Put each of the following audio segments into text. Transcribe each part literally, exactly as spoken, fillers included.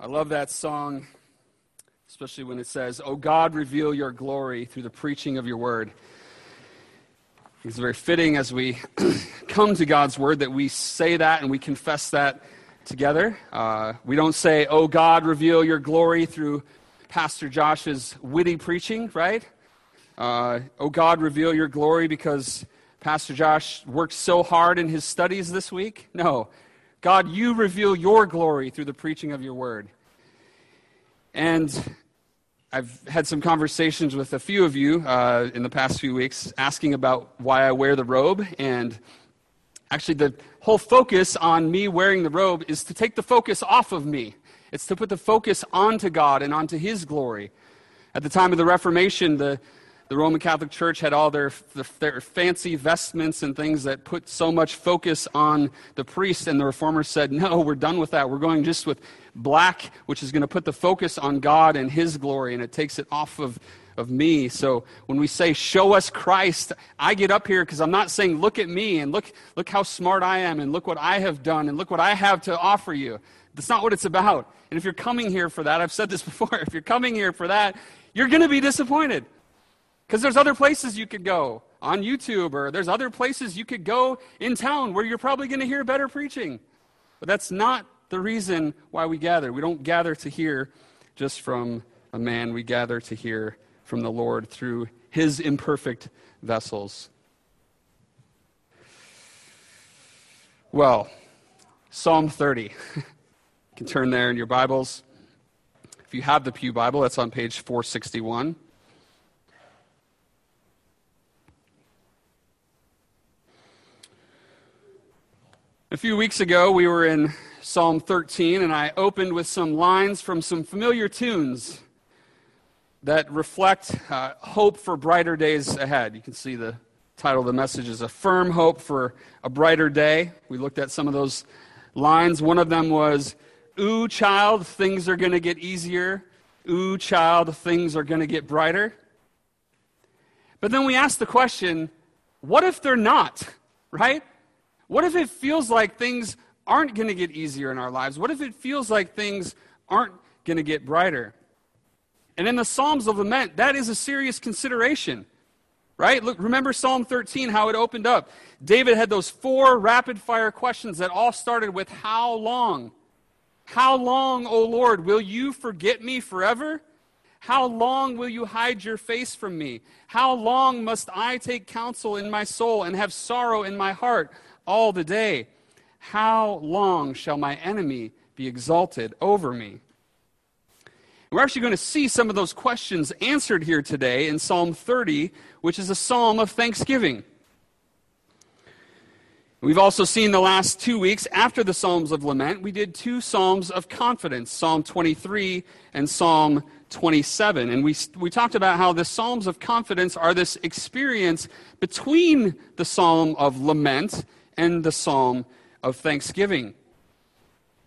I love that song, especially when it says, "Oh God, reveal your glory through the preaching of your word." It's very fitting as we come to God's word that we say that and we confess that together. Uh, we don't say, "Oh God, reveal your glory through Pastor Josh's witty preaching," right? Uh, "oh God, reveal your glory because Pastor Josh worked so hard in his studies this week." No. God, you reveal your glory through the preaching of your word. And I've had some conversations with a few of you uh, in the past few weeks asking about why I wear the robe. And actually, the whole focus on me wearing the robe is to take the focus off of me. It's to put the focus onto God and onto his glory. At the time of the Reformation, the The Roman Catholic Church had all their, their fancy vestments and things that put so much focus on the priest, and the reformers said, "No, we're done with that. We're going just with black, which is going to put the focus on God and his glory, and it takes it off of, of me." So when we say, "Show us Christ," I get up here because I'm not saying, "Look at me, and look, look how smart I am, and look what I have done, and look what I have to offer you." That's not what it's about. And if you're coming here for that, I've said this before, if you're coming here for that, you're going to be disappointed. Because there's other places you could go on YouTube, or there's other places you could go in town where you're probably going to hear better preaching. But that's not the reason why we gather. We don't gather to hear just from a man. We gather to hear from the Lord through his imperfect vessels. Well, Psalm thirty. You can turn there in your Bibles. If you have the Pew Bible, that's on page four sixty-one. A few weeks ago, we were in Psalm thirteen, and I opened with some lines from some familiar tunes that reflect uh, hope for brighter days ahead. You can see the title of the message is "A Firm Hope for a Brighter Day." We looked at some of those lines. One of them was, "Ooh, child, things are going to get easier. Ooh, child, things are going to get brighter." But then we asked the question, what if they're not, right? What if it feels like things aren't going to get easier in our lives? What if it feels like things aren't going to get brighter? And in the Psalms of Lament, that is a serious consideration, right? Look, remember Psalm thirteen, how it opened up. David had those four rapid-fire questions that all started with, "How long? How long, O Lord, will you forget me forever? How long will you hide your face from me? How long must I take counsel in my soul and have sorrow in my heart all the day? How long shall my enemy be exalted over me?" We're actually going to see some of those questions answered here today in Psalm thirty, which is a psalm of thanksgiving. We've also seen the last two weeks after the Psalms of Lament, we did two psalms of confidence, Psalm twenty-three and Psalm twenty-seven. And we we talked about how the Psalms of confidence are this experience between the Psalm of Lament and the Psalm of thanksgiving.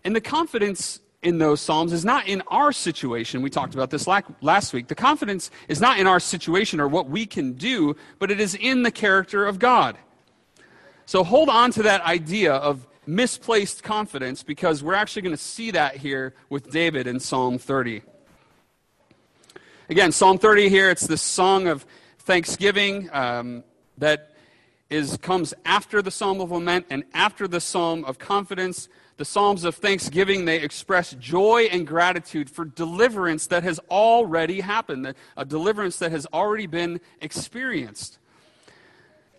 And the confidence in those psalms is not in our situation. We talked about this last week. The confidence is not in our situation or what we can do, but it is in the character of God. So hold on to that idea of misplaced confidence, because we're actually going to see that here with David in Psalm thirty. Again, Psalm thirty here, it's this song of thanksgiving um, that is comes after the Psalm of Lament and after the Psalm of Confidence. The Psalms of Thanksgiving, they express joy and gratitude for deliverance that has already happened, a deliverance that has already been experienced.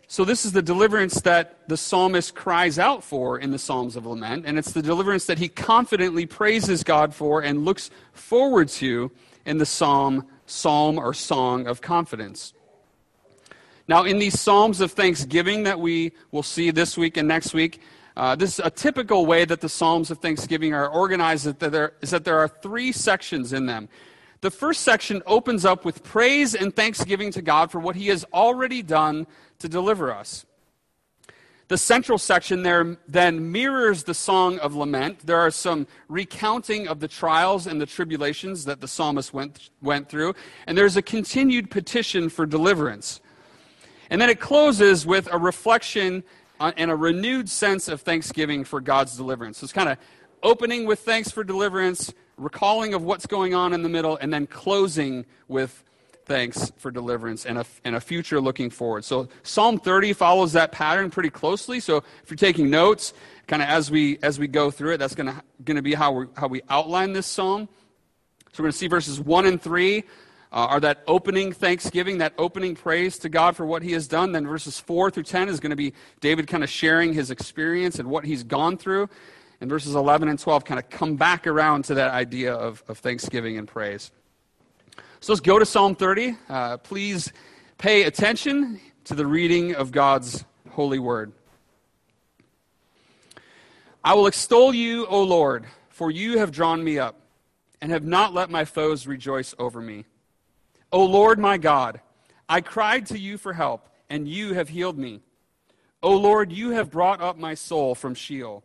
So this is the deliverance that the psalmist cries out for in the Psalms of Lament, and it's the deliverance that he confidently praises God for and looks forward to in the psalm, psalm or song of confidence. Now, in these Psalms of Thanksgiving that we will see this week and next week, uh, this is a typical way that the Psalms of Thanksgiving are organized, that there, is that there are three sections in them. The first section opens up with praise and thanksgiving to God for what he has already done to deliver us. The central section there then mirrors the Song of Lament. There are some recounting of the trials and the tribulations that the psalmist went, went through, and there's a continued petition for deliverance. And then it closes with a reflection and a renewed sense of thanksgiving for God's deliverance. So it's kind of opening with thanks for deliverance, recalling of what's going on in the middle, and then closing with thanks for deliverance and a, and a future looking forward. So Psalm thirty follows that pattern pretty closely. So if you're taking notes, kind of as we as we go through it, that's going to going to be how we how we outline this psalm. So we're going to see verses one and three. Uh, are that opening thanksgiving, that opening praise to God for what he has done. Then verses four through ten is going to be David kind of sharing his experience and what he's gone through. And verses eleven and twelve kind of come back around to that idea of, of thanksgiving and praise. So let's go to Psalm thirty. Uh, please pay attention to the reading of God's holy word. I will extol you, O Lord, for you have drawn me up and have not let my foes rejoice over me. O Lord my God, I cried to you for help, and you have healed me. O Lord, you have brought up my soul from Sheol.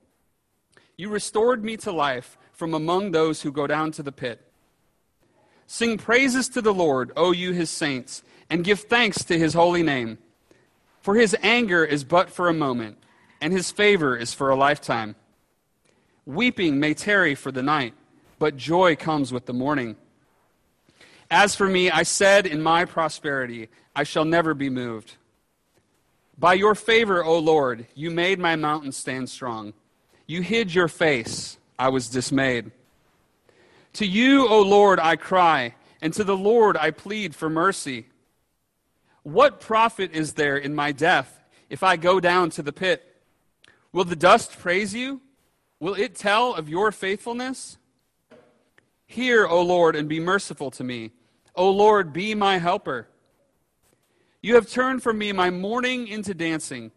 You restored me to life from among those who go down to the pit. Sing praises to the Lord, O you his saints, and give thanks to his holy name. For his anger is but for a moment, and his favor is for a lifetime. Weeping may tarry for the night, but joy comes with the morning. As for me, I said in my prosperity, I shall never be moved. By your favor, O Lord, you made my mountain stand strong. You hid your face, I was dismayed. To you, O Lord, I cry, and to the Lord I plead for mercy. What profit is there in my death if I go down to the pit? Will the dust praise you? Will it tell of your faithfulness? Hear, O Lord, and be merciful to me. O Lord, be my helper. You have turned from me my mourning into dancing.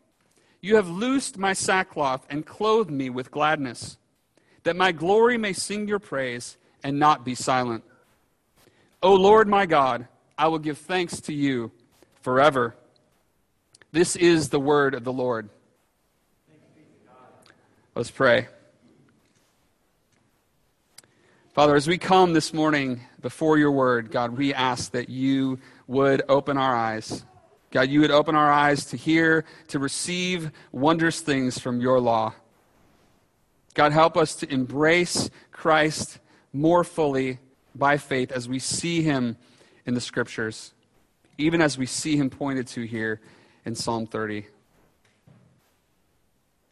You have loosed my sackcloth and clothed me with gladness, that my glory may sing your praise and not be silent. O Lord my God, I will give thanks to you forever. This is the word of the Lord. Let's pray. Father, as we come this morning before your word, God, we ask that you would open our eyes. God, you would open our eyes to hear, to receive wondrous things from your law. God, help us to embrace Christ more fully by faith as we see him in the scriptures, even as we see him pointed to here in Psalm thirty.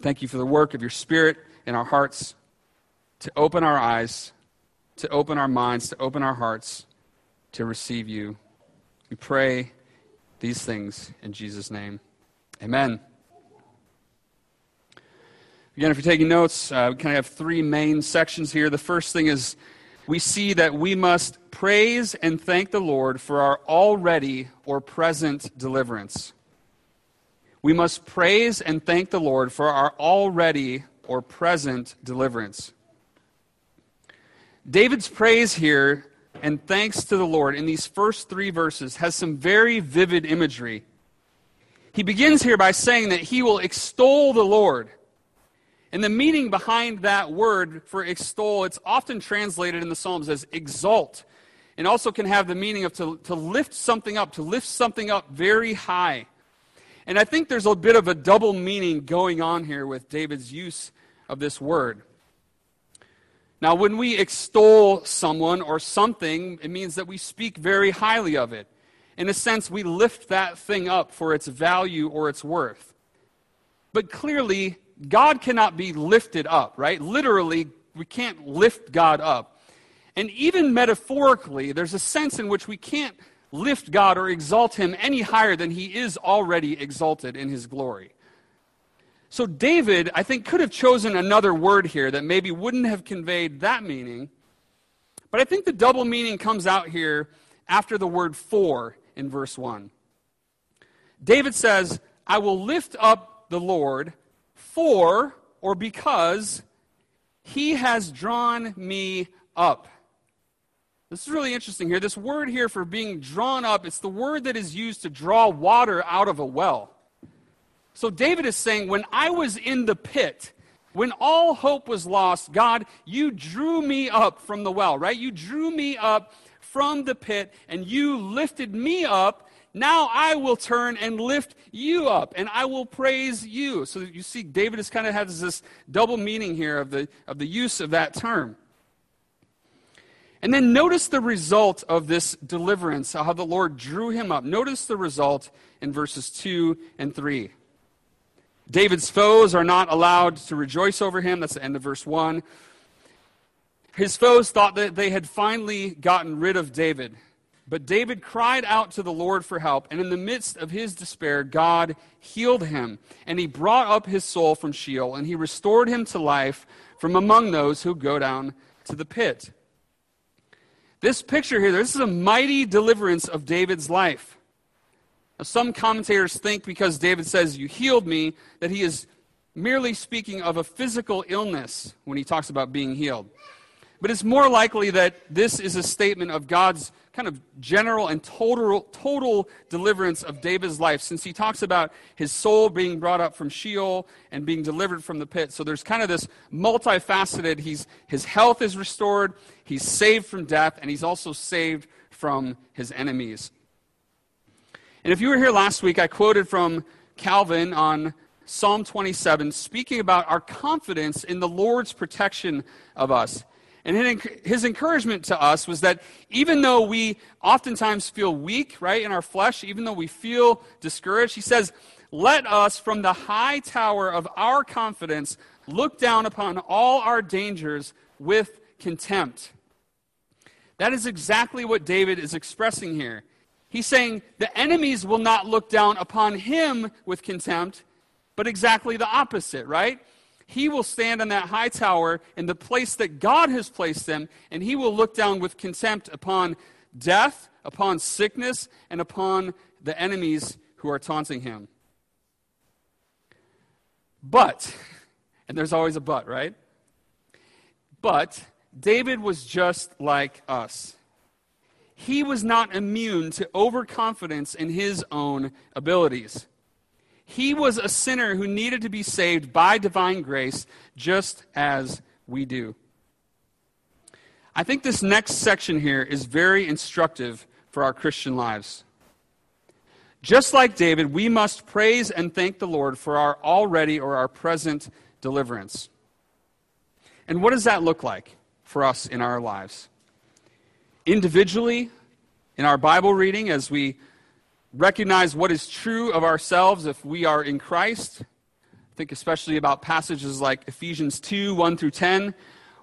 Thank you for the work of your Spirit in our hearts to open our eyes, to open our minds, to open our hearts, to receive you. We pray these things in Jesus' name. Amen. Again, if you're taking notes, uh, we kind of have three main sections here. The first thing is we see that we must praise and thank the Lord for our already or present deliverance. We must praise and thank the Lord for our already or present deliverance. David's praise here and thanks to the Lord in these first three verses has some very vivid imagery. He begins here by saying that he will extol the Lord. And the meaning behind that word for extol, it's often translated in the Psalms as exalt, and also can have the meaning of to, to lift something up, to lift something up very high. And I think there's a bit of a double meaning going on here with David's use of this word. Now, when we extol someone or something, it means that we speak very highly of it. In a sense, we lift that thing up for its value or its worth. But clearly, God cannot be lifted up, right? Literally, we can't lift God up. And even metaphorically, there's a sense in which we can't lift God or exalt him any higher than he is already exalted in his glory. So David, I think, could have chosen another word here that maybe wouldn't have conveyed that meaning. But I think the double meaning comes out here after the word for in verse one. David says, I will lift up the Lord for, or because, he has drawn me up. This is really interesting here. This word here for being drawn up, it's the word that is used to draw water out of a well. So David is saying, when I was in the pit, when all hope was lost, God, you drew me up from the well, right? You drew me up from the pit, and you lifted me up. Now I will turn and lift you up, and I will praise you. So you see, David is kind of has this double meaning here of the, of the use of that term. And then notice the result of this deliverance, how the Lord drew him up. Notice the result in verses two and three. David's foes are not allowed to rejoice over him. That's the end of verse one. His foes thought that they had finally gotten rid of David. But David cried out to the Lord for help, and in the midst of his despair, God healed him, and he brought up his soul from Sheol, and he restored him to life from among those who go down to the pit. This picture here, this is a mighty deliverance of David's life. Now, some commentators think because David says, "You healed me," that he is merely speaking of a physical illness when he talks about being healed. But it's more likely that this is a statement of God's kind of general and total total deliverance of David's life, since he talks about his soul being brought up from Sheol and being delivered from the pit. So there's kind of this multifaceted, he's, his health is restored, he's saved from death, and he's also saved from his enemies. And if you were here last week, I quoted from Calvin on Psalm twenty-seven, speaking about our confidence in the Lord's protection of us. And his encouragement to us was that even though we oftentimes feel weak, right, in our flesh, even though we feel discouraged, he says, let us from the high tower of our confidence look down upon all our dangers with contempt. That is exactly what David is expressing here. He's saying the enemies will not look down upon him with contempt, but exactly the opposite, right? He will stand on that high tower in the place that God has placed them, and he will look down with contempt upon death, upon sickness, and upon the enemies who are taunting him. But, and there's always a but, right? But David was just like us. He was not immune to overconfidence in his own abilities. He was a sinner who needed to be saved by divine grace, just as we do. I think this next section here is very instructive for our Christian lives. Just like David, we must praise and thank the Lord for our already or our present deliverance. And what does that look like for us in our lives? Individually, in our Bible reading, as we recognize what is true of ourselves if we are in Christ. I think especially about passages like Ephesians two, one through ten,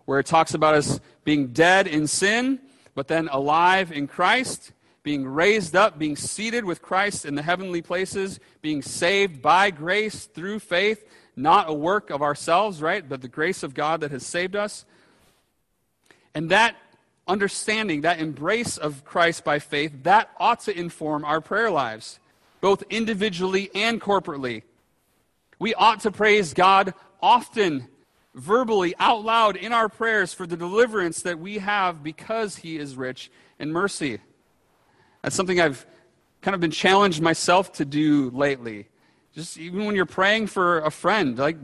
where it talks about us being dead in sin, but then alive in Christ, being raised up, being seated with Christ in the heavenly places, being saved by grace through faith, not a work of ourselves, right, but the grace of God that has saved us. And that understanding, that embrace of Christ by faith, that ought to inform our prayer lives, both individually and corporately. We ought to praise God often, verbally, out loud, in our prayers for the deliverance that we have because he is rich in mercy. That's something I've kind of been challenged myself to do lately. Just even when you're praying for a friend, like,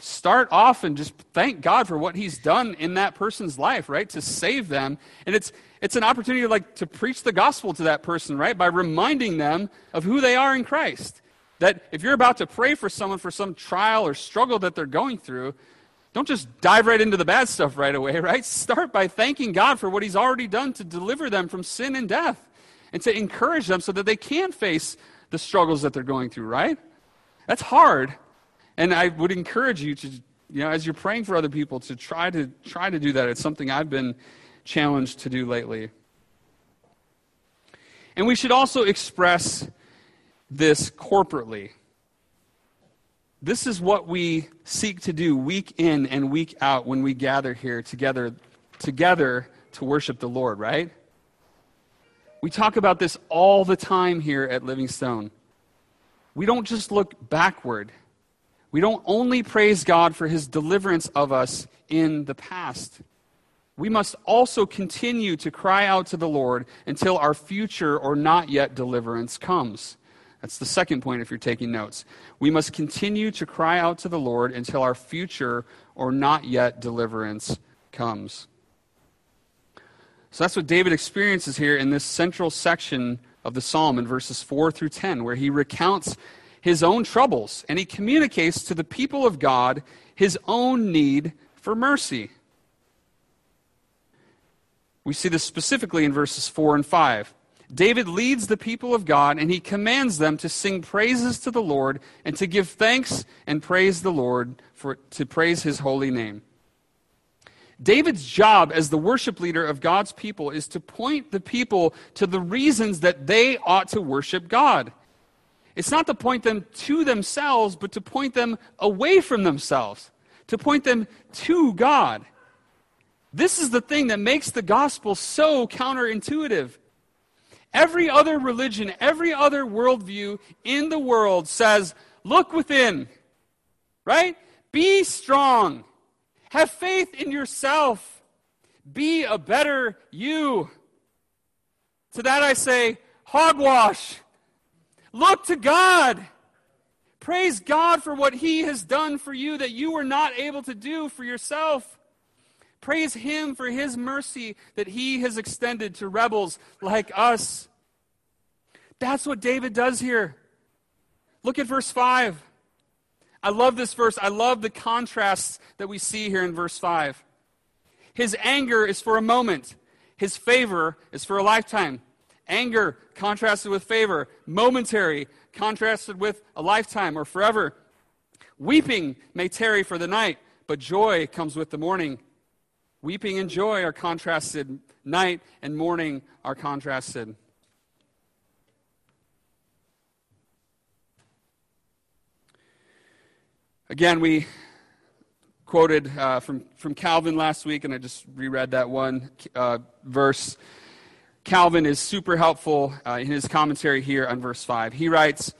start off and just thank God for what he's done in that person's life, right? To save them. And it's it's an opportunity to, like, to preach the gospel to that person, right? By reminding them of who they are in Christ. That if you're about to pray for someone for some trial or struggle that they're going through, don't just dive right into the bad stuff right away, right? Start by thanking God for what he's already done to deliver them from sin and death, and to encourage them so that they can face the struggles that they're going through, right? That's hard. And I would encourage you to, you know, as you're praying for other people, to try to try to do that. It's something I've been challenged to do lately. And we should also express this corporately. This is what we seek to do week in and week out when we gather here together, together to worship the Lord, right? We talk about this all the time here at Livingstone. We don't just look backward. We don't only praise God for his deliverance of us in the past. We must also continue to cry out to the Lord until our future or not yet deliverance comes. That's the second point if you're taking notes. We must continue to cry out to the Lord until our future or not yet deliverance comes. So that's what David experiences here in this central section of the psalm in verses four through ten, where he recounts his own troubles, and he communicates to the people of God his own need for mercy. We see this specifically in verses four and five. David leads the people of God, and he commands them to sing praises to the Lord and to give thanks and praise the Lord, for to praise his holy name. David's job as the worship leader of God's people is to point the people to the reasons that they ought to worship God. It's not to point them to themselves, but to point them away from themselves, to point them to God. This is the thing that makes the gospel so counterintuitive. Every other religion, every other worldview in the world says, look within, right? Be strong. Have faith in yourself. Be a better you. To that I say, hogwash. Look to God. Praise God for what he has done for you that you were not able to do for yourself. Praise him for his mercy that he has extended to rebels like us. That's what David does here. Look at verse five. I love this verse. I love the contrasts that we see here in verse five. His anger is for a moment. His favor is for a lifetime. Anger contrasted with favor. Momentary contrasted with a lifetime or forever. Weeping may tarry for the night, but joy comes with the morning. Weeping and joy are contrasted. Night and morning are contrasted. Again, we quoted uh, from, from Calvin last week, and I just reread that one uh, verse. Calvin is super helpful uh, in his commentary here on verse five. He writes,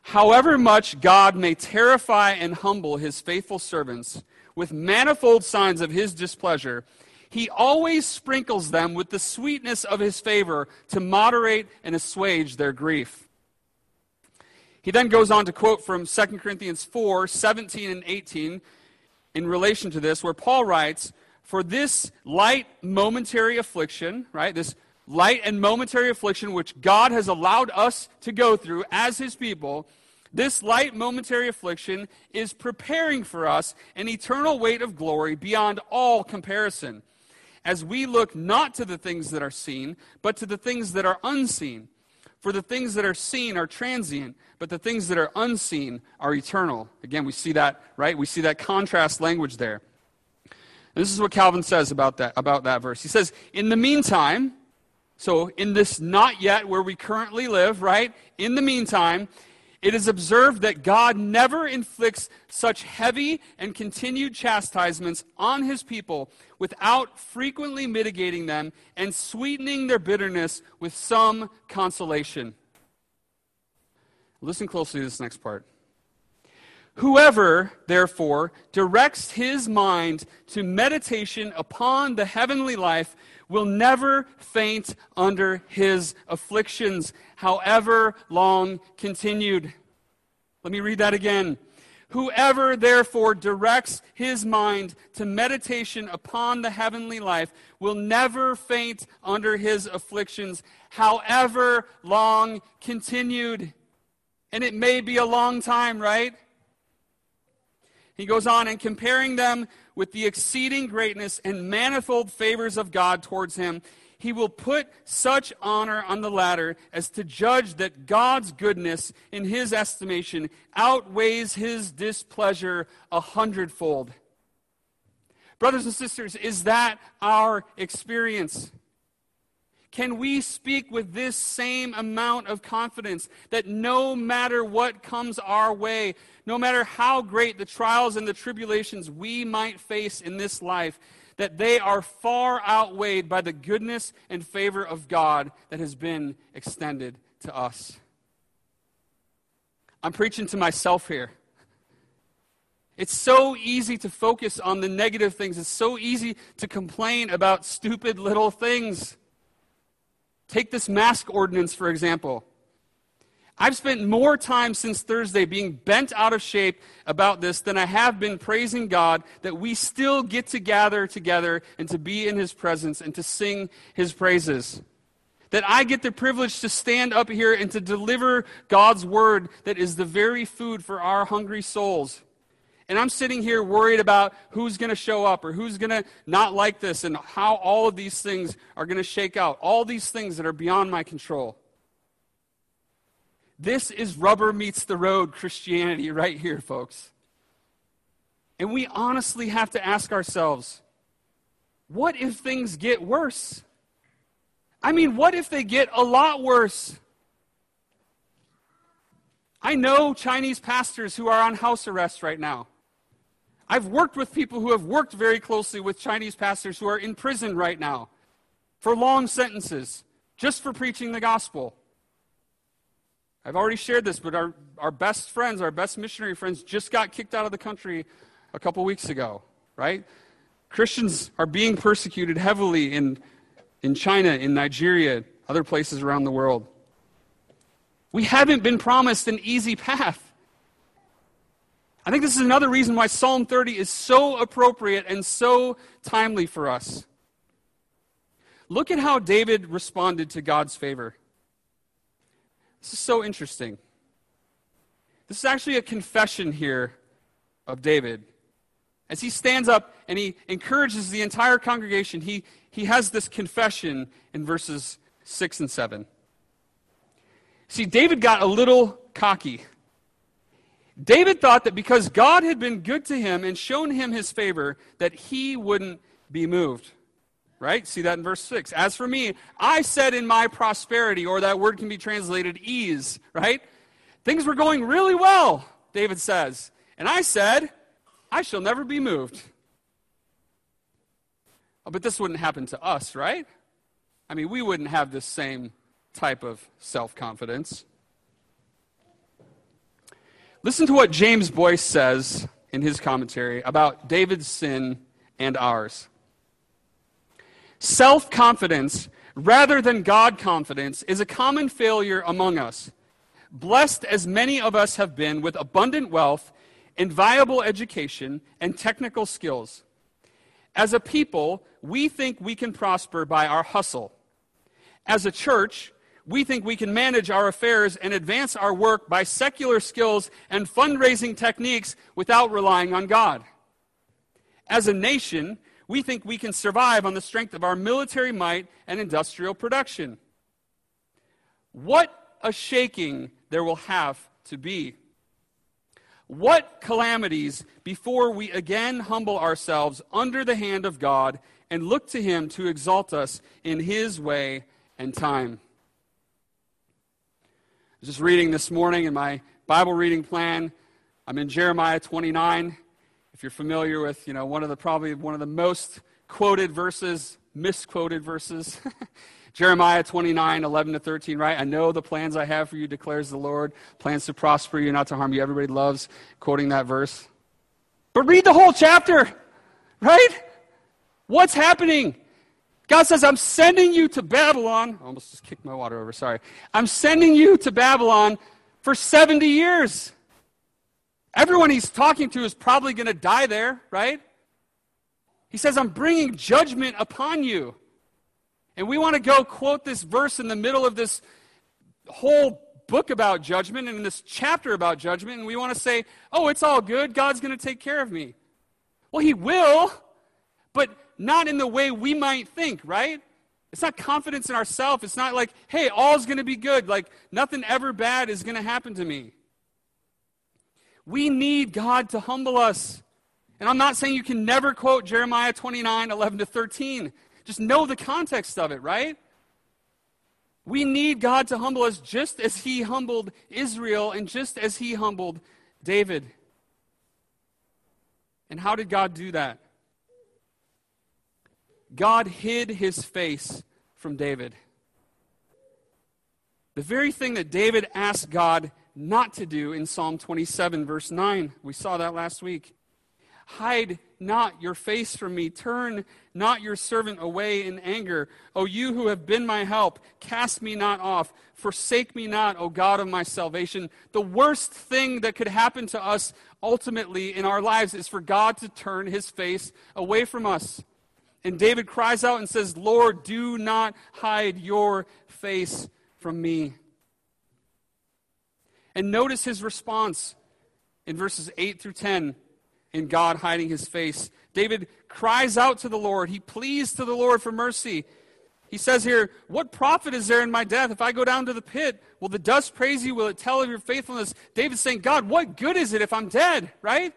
"However much God may terrify and humble his faithful servants with manifold signs of his displeasure, he always sprinkles them with the sweetness of his favor to moderate and assuage their grief." He then goes on to quote from Second Corinthians four, seventeen and eighteen in relation to this, where Paul writes, "For this light momentary affliction," right, this light and momentary affliction which God has allowed us to go through as his people, this light momentary affliction is preparing for us an eternal weight of glory beyond all comparison, as we look not to the things that are seen, but to the things that are unseen. For the things that are seen are transient, but the things that are unseen are eternal. Again, we see that, right? We see that contrast language there. And this is what Calvin says about that, about that verse. He says, in the meantime, so in this not yet where we currently live, right? In the meantime, it is observed that God never inflicts such heavy and continued chastisements on his people without frequently mitigating them and sweetening their bitterness with some consolation. Listen closely to this next part. Whoever, therefore, directs his mind to meditation upon the heavenly life will never faint under his afflictions, however long continued. Let me read that again. Whoever, therefore, directs his mind to meditation upon the heavenly life will never faint under his afflictions, however long continued. And it may be a long time, right? He goes on, and comparing them with the exceeding greatness and manifold favors of God towards him, he will put such honor on the latter as to judge that God's goodness in his estimation outweighs his displeasure a hundredfold. Brothers and sisters, is that our experience? Can we speak with this same amount of confidence that no matter what comes our way, no matter how great the trials and the tribulations we might face in this life, that they are far outweighed by the goodness and favor of God that has been extended to us? I'm preaching to myself here. It's so easy to focus on the negative things. It's so easy to complain about stupid little things. Take this mask ordinance, for example. I've spent more time since Thursday being bent out of shape about this than I have been praising God that we still get to gather together and to be in his presence and to sing his praises. That I get the privilege to stand up here and to deliver God's word that is the very food for our hungry souls. And I'm sitting here worried about who's going to show up or who's going to not like this and how all of these things are going to shake out. All these things that are beyond my control. This is rubber meets the road Christianity right here, folks. And we honestly have to ask ourselves, what if things get worse? I mean, what if they get a lot worse? I know Chinese pastors who are on house arrest right now. I've worked with people who have worked very closely with Chinese pastors who are in prison right now for long sentences just for preaching the gospel. I've already shared this, but our, our best friends, our best missionary friends just got kicked out of the country a couple weeks ago, right? Christians are being persecuted heavily in, in China, in Nigeria, other places around the world. We haven't been promised an easy path. I think this is another reason why Psalm thirty is so appropriate and so timely for us. Look at how David responded to God's favor. This is so interesting. This is actually a confession here of David. As he stands up and he encourages the entire congregation, he, he has this confession in verses six and seven. See, David got a little cocky. David thought that because God had been good to him and shown him his favor, that he wouldn't be moved. Right? See that in verse six. As for me, I said in my prosperity, or that word can be translated ease, right? Things were going really well, David says. And I said, I shall never be moved. Oh, but this wouldn't happen to us, right? I mean, we wouldn't have this same type of self-confidence. Listen to what James Boyce says in his commentary about David's sin and ours. Self-confidence, rather than God-confidence, is a common failure among us. Blessed as many of us have been with abundant wealth, enviable education, and technical skills. As a people, we think we can prosper by our hustle. As a church, we think we can manage our affairs and advance our work by secular skills and fundraising techniques without relying on God. As a nation, we think we can survive on the strength of our military might and industrial production. What a shaking there will have to be. What calamities before we again humble ourselves under the hand of God and look to Him to exalt us in His way and time. I was just reading this morning in my Bible reading plan. I'm in Jeremiah twenty-nine. If you're familiar with, you know, one of the probably one of the most quoted verses, misquoted verses, Jeremiah twenty-nine, eleven to thirteen, right? I know the plans I have for you, declares the Lord, plans to prosper you, not to harm you. Everybody loves quoting that verse. But read the whole chapter, right? What's happening? God says, I'm sending you to Babylon. I almost just kicked my water over, sorry. I'm sending you to Babylon for seventy years. Everyone he's talking to is probably going to die there, right? He says, I'm bringing judgment upon you. And we want to go quote this verse in the middle of this whole book about judgment and in this chapter about judgment, and we want to say, oh, it's all good. God's going to take care of me. Well, He will, but not in the way we might think, right? It's not confidence in ourselves. It's not like, hey, all's going to be good. Like, nothing ever bad is going to happen to me. We need God to humble us. And I'm not saying you can never quote Jeremiah twenty-nine, eleven to thirteen. Just know the context of it, right? We need God to humble us just as He humbled Israel and just as He humbled David. And how did God do that? God hid His face from David. The very thing that David asked God not to do in Psalm twenty-seven, verse nine. We saw that last week. Hide not your face from me. Turn not your servant away in anger. O you who have been my help, cast me not off. Forsake me not, O God of my salvation. The worst thing that could happen to us ultimately in our lives is for God to turn His face away from us. And David cries out and says, Lord, do not hide your face from me. And notice his response in verses eight through ten. and God hiding his face. David cries out to the Lord. He pleads to the Lord for mercy. He says here, what profit is there in my death? If I go down to the pit, will the dust praise you? Will it tell of your faithfulness? David's saying, God, what good is it if I'm dead, right?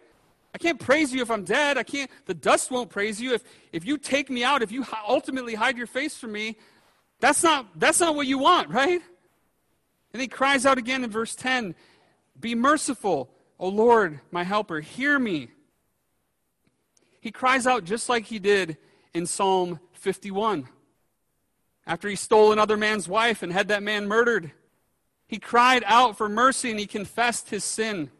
I can't praise you if I'm dead. I can't, the dust won't praise you. If if you take me out, if you ultimately hide your face from me, that's not, that's not what you want, right? And he cries out again in verse ten, be merciful, O Lord, my helper, hear me. He cries out just like he did in Psalm fifty-one. After he stole another man's wife and had that man murdered, he cried out for mercy and he confessed his sin.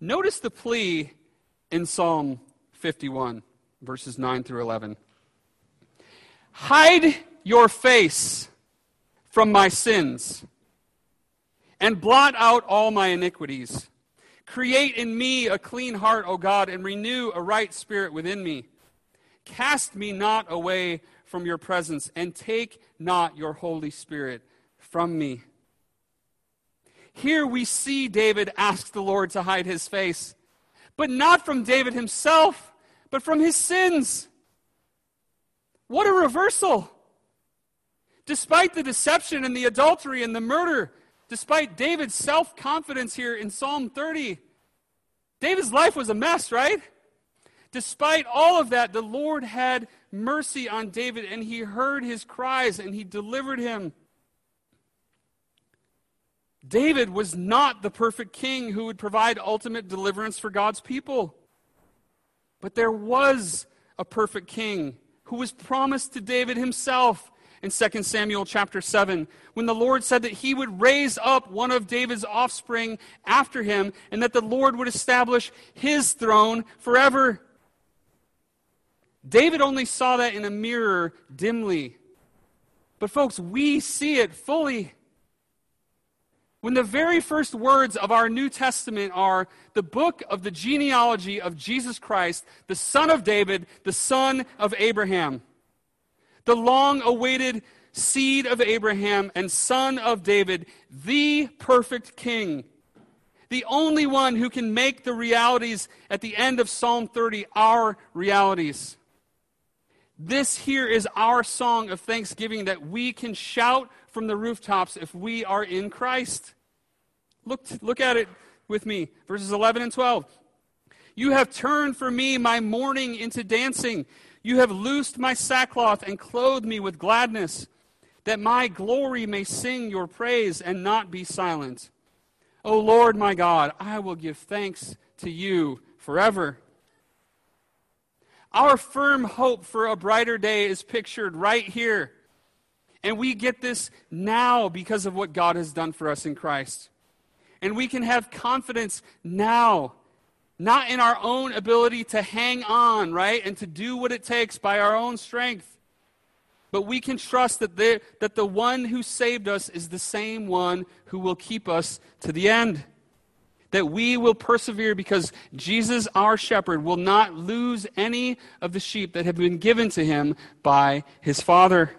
Notice the plea in Psalm fifty-one, verses nine through eleven. Hide your face from my sins and blot out all my iniquities. Create in me a clean heart, O God, and renew a right spirit within me. Cast me not away from your presence, and take not your Holy Spirit from me. Here we see David ask the Lord to hide his face, but not from David himself, but from his sins. What a reversal! Despite the deception and the adultery and the murder, despite David's self-confidence here in Psalm thirty, David's life was a mess, right? Despite all of that, the Lord had mercy on David, and he heard his cries, and he delivered him. David was not the perfect king who would provide ultimate deliverance for God's people. But there was a perfect king who was promised to David himself, in Second Samuel chapter seven, when the Lord said that he would raise up one of David's offspring after him and that the Lord would establish his throne forever. David only saw that in a mirror dimly. But folks, we see it fully. When the very first words of our New Testament are, the book of the genealogy of Jesus Christ, the son of David, the son of Abraham. The long-awaited seed of Abraham and son of David, the perfect king, the only one who can make the realities at the end of Psalm thirty our realities. This here is our song of thanksgiving that we can shout from the rooftops if we are in Christ. Look, look at it with me, verses eleven and twelve. You have turned for me my mourning into dancing. You have loosed my sackcloth and clothed me with gladness, that my glory may sing your praise and not be silent. O Lord my God, I will give thanks to you forever. Our firm hope for a brighter day is pictured right here. And we get this now because of what God has done for us in Christ. And we can have confidence now. Not in our own ability to hang on, right? And to do what it takes by our own strength. But we can trust that the, that the one who saved us is the same one who will keep us to the end. That we will persevere because Jesus, our shepherd, will not lose any of the sheep that have been given to him by his Father.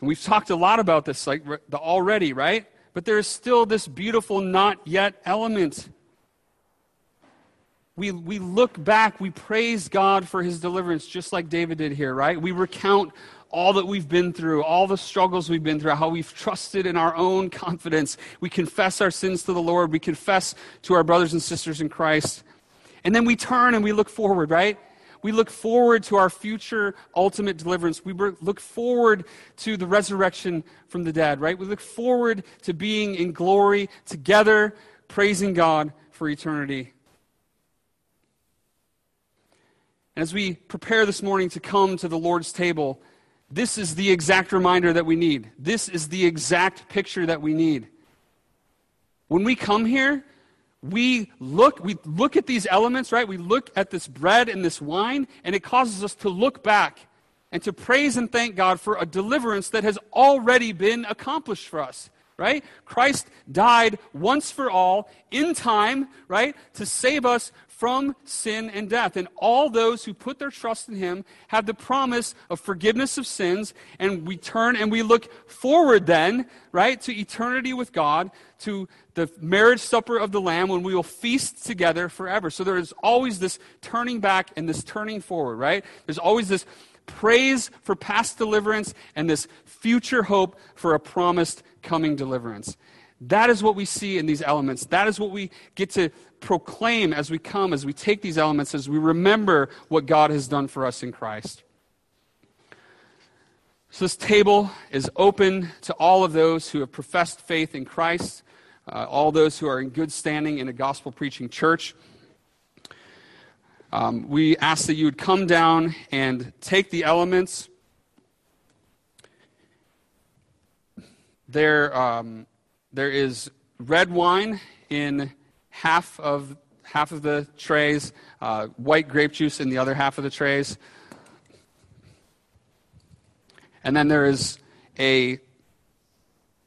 And we've talked a lot about this like the already, right? But there is still this beautiful not yet element. We, we look back, we praise God for his deliverance, just like David did here, right? We recount all that we've been through, all the struggles we've been through, how we've trusted in our own confidence. We confess our sins to the Lord. We confess to our brothers and sisters in Christ. And then we turn and we look forward, right? We look forward to our future ultimate deliverance. We look forward to the resurrection from the dead, right? We look forward to being in glory together, praising God for eternity. And as we prepare this morning to come to the Lord's table, this is the exact reminder that we need. This is the exact picture that we need. When we come here, We look, we look at these elements, right? We look at this bread and this wine, and it causes us to look back and to praise and thank God for a deliverance that has already been accomplished for us, right? Christ died once for all in time, right, to save us from sin and death. And all those who put their trust in him have the promise of forgiveness of sins. And we turn and we look forward then, right, to eternity with God, to the marriage supper of the Lamb, when we will feast together forever. So there is always this turning back and this turning forward, right? There's always this praise for past deliverance and this future hope for a promised coming deliverance. That is what we see in these elements. That is what we get to proclaim as we come, as we take these elements, as we remember what God has done for us in Christ. So this table is open to all of those who have professed faith in Christ, uh, all those who are in good standing in a gospel-preaching church. Um, we ask that you would come down and take the elements. There, um, there is red wine in half of half of the trays, uh, white grape juice in the other half of the trays, and then there is a.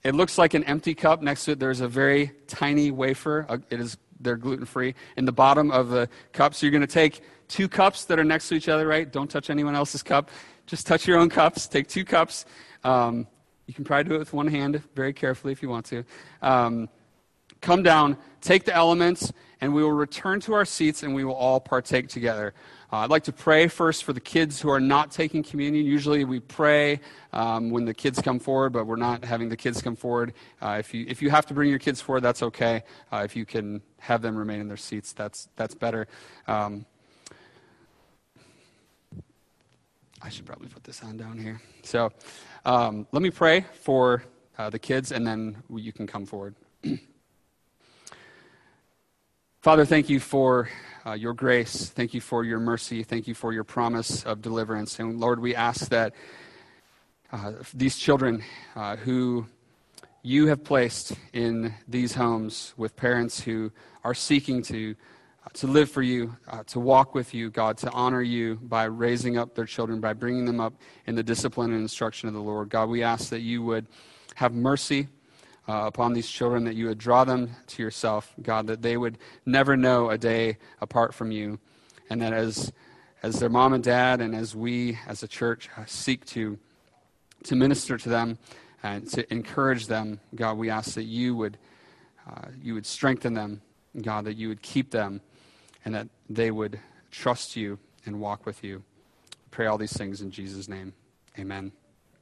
It looks like an empty cup. Next to it, there's a very tiny wafer. Uh, it is. They're gluten-free, in the bottom of the cup. So you're going to take two cups that are next to each other, right? Don't touch anyone else's cup. Just touch your own cups. Take two cups. Um, you can probably do it with one hand very carefully if you want to. Um, come down, take the elements, and we will return to our seats, and we will all partake together. Uh, I'd like to pray first for the kids who are not taking communion. Usually we pray um, when the kids come forward, but we're not having the kids come forward. Uh, if you if you have to bring your kids forward, that's okay. Uh, if you can have them remain in their seats, that's that's better. Um, I should probably put this on down here. So um, let me pray for uh, the kids, and then you can come forward. Father, thank you for uh, your grace. Thank you for your mercy. Thank you for your promise of deliverance. And Lord, we ask that uh, these children uh, who you have placed in these homes with parents who are seeking to uh, to live for you, uh, to walk with you, God, to honor you by raising up their children, by bringing them up in the discipline and instruction of the Lord. God, we ask that you would have mercy Uh, upon these children, that you would draw them to yourself, God, that they would never know a day apart from you, and that as as their mom and dad and as we as a church seek to to minister to them and to encourage them, God, we ask that you would uh, you would strengthen them, God, that you would keep them, and that they would trust you and walk with you. I pray all these things in Jesus' name. Amen.